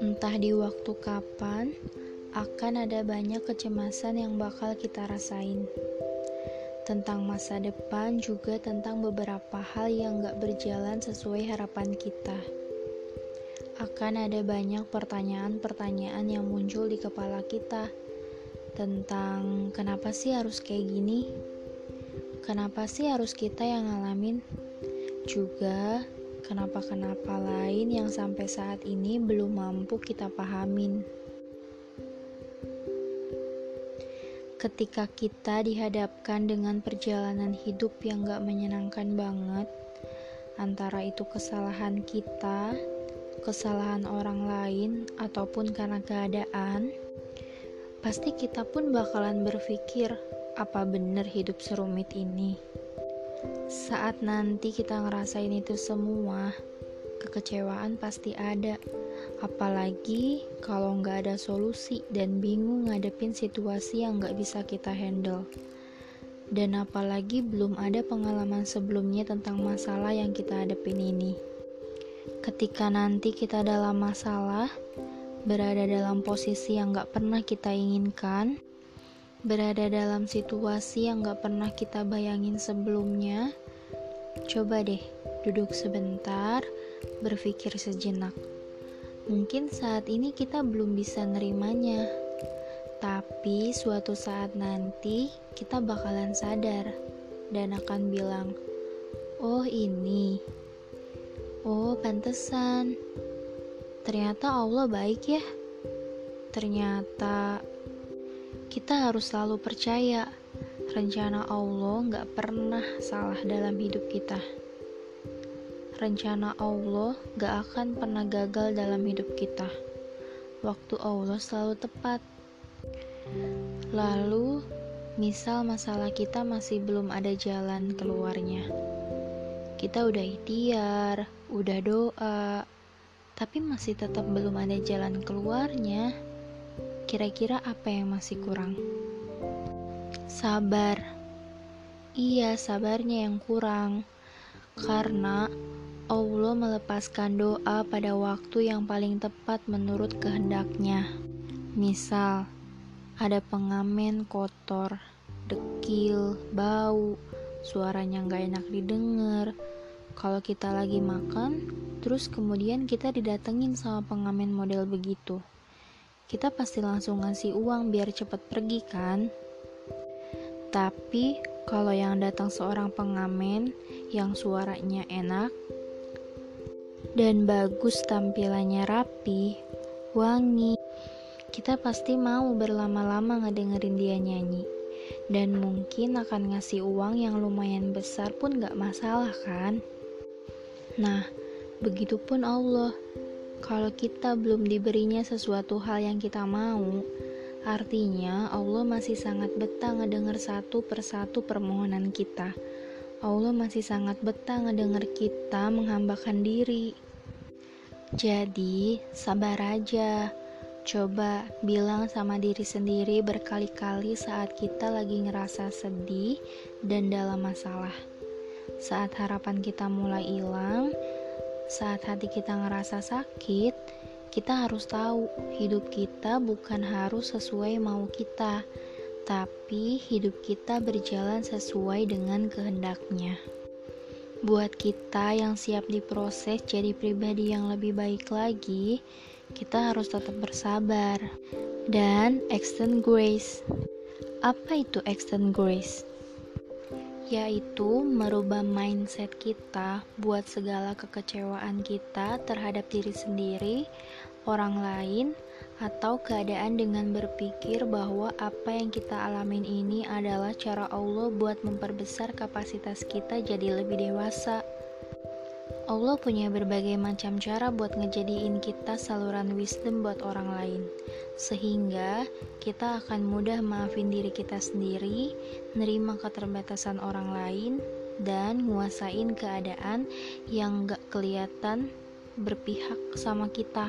Entah di waktu kapan, akan ada banyak kecemasan yang bakal kita rasain. Tentang masa depan, juga tentang beberapa hal yang gak berjalan sesuai harapan kita. Akan ada banyak pertanyaan-pertanyaan yang muncul di kepala kita. Tentang kenapa sih harus kayak gini? Kenapa sih harus kita yang ngalamin? Juga kenapa-kenapa lain yang sampai saat ini belum mampu kita pahamin. Ketika kita dihadapkan dengan perjalanan hidup yang gak menyenangkan banget, antara itu kesalahan kita, kesalahan orang lain, ataupun karena keadaan, pasti kita pun bakalan berpikir, apa bener hidup serumit ini? Saat nanti kita ngerasain itu semua, kekecewaan pasti ada. Apalagi kalau nggak ada solusi dan bingung ngadepin situasi yang nggak bisa kita handle. Dan apalagi belum ada pengalaman sebelumnya tentang masalah yang kita hadepin ini. Ketika nanti kita dalam masalah, berada dalam posisi yang nggak pernah kita inginkan, berada dalam situasi yang gak pernah kita bayangin sebelumnya, coba deh duduk sebentar, berpikir sejenak. Mungkin saat ini kita belum bisa nerimanya, tapi suatu saat nanti kita bakalan sadar dan akan bilang, oh ini, oh pantesan, ternyata Allah baik ya, ternyata. Kita harus selalu percaya, rencana Allah gak pernah salah dalam hidup kita. Rencana Allah gak akan pernah gagal dalam hidup kita. Waktu Allah selalu tepat. Lalu, misal masalah kita masih belum ada jalan keluarnya. Kita udah ikhtiar, udah doa, tapi masih tetap belum ada jalan keluarnya. Kira-kira apa yang masih kurang? Sabar. Iya, sabarnya yang kurang. Karena Allah melepaskan doa pada waktu yang paling tepat menurut kehendaknya. Misal, ada pengamen kotor, dekil, bau, suaranya gak enak didengar. Kalau kita lagi makan, terus kemudian kita didatengin sama pengamen model begitu. Kita pasti langsung ngasih uang biar cepat pergi kan? Tapi kalau yang datang seorang pengamen yang suaranya enak dan bagus, tampilannya rapi, wangi, kita pasti mau berlama-lama ngedengerin dia nyanyi. Dan mungkin akan ngasih uang yang lumayan besar pun gak masalah kan? Nah, begitupun Allah. Kalau kita belum diberinya sesuatu hal yang kita mau, artinya Allah masih sangat betah ngedengar satu persatu permohonan kita. Allah masih sangat betah ngedengar kita menghambakan diri. Jadi, sabar aja. Coba bilang sama diri sendiri berkali-kali saat kita lagi ngerasa sedih dan dalam masalah. Saat harapan kita mulai hilang, saat hati kita ngerasa sakit, kita harus tahu hidup kita bukan harus sesuai mau kita, tapi hidup kita berjalan sesuai dengan kehendaknya. Buat kita yang siap diproses jadi pribadi yang lebih baik lagi, kita harus tetap bersabar dan extend grace. Apa itu extend grace? Yaitu merubah mindset kita buat segala kekecewaan kita terhadap diri sendiri, orang lain, atau keadaan dengan berpikir bahwa apa yang kita alamin ini adalah cara Allah buat memperbesar kapasitas kita jadi lebih dewasa. Allah punya berbagai macam cara buat ngejadiin kita saluran wisdom buat orang lain, sehingga kita akan mudah maafin diri kita sendiri, nerima keterbatasan orang lain, dan nguasain keadaan yang gak kelihatan berpihak sama kita.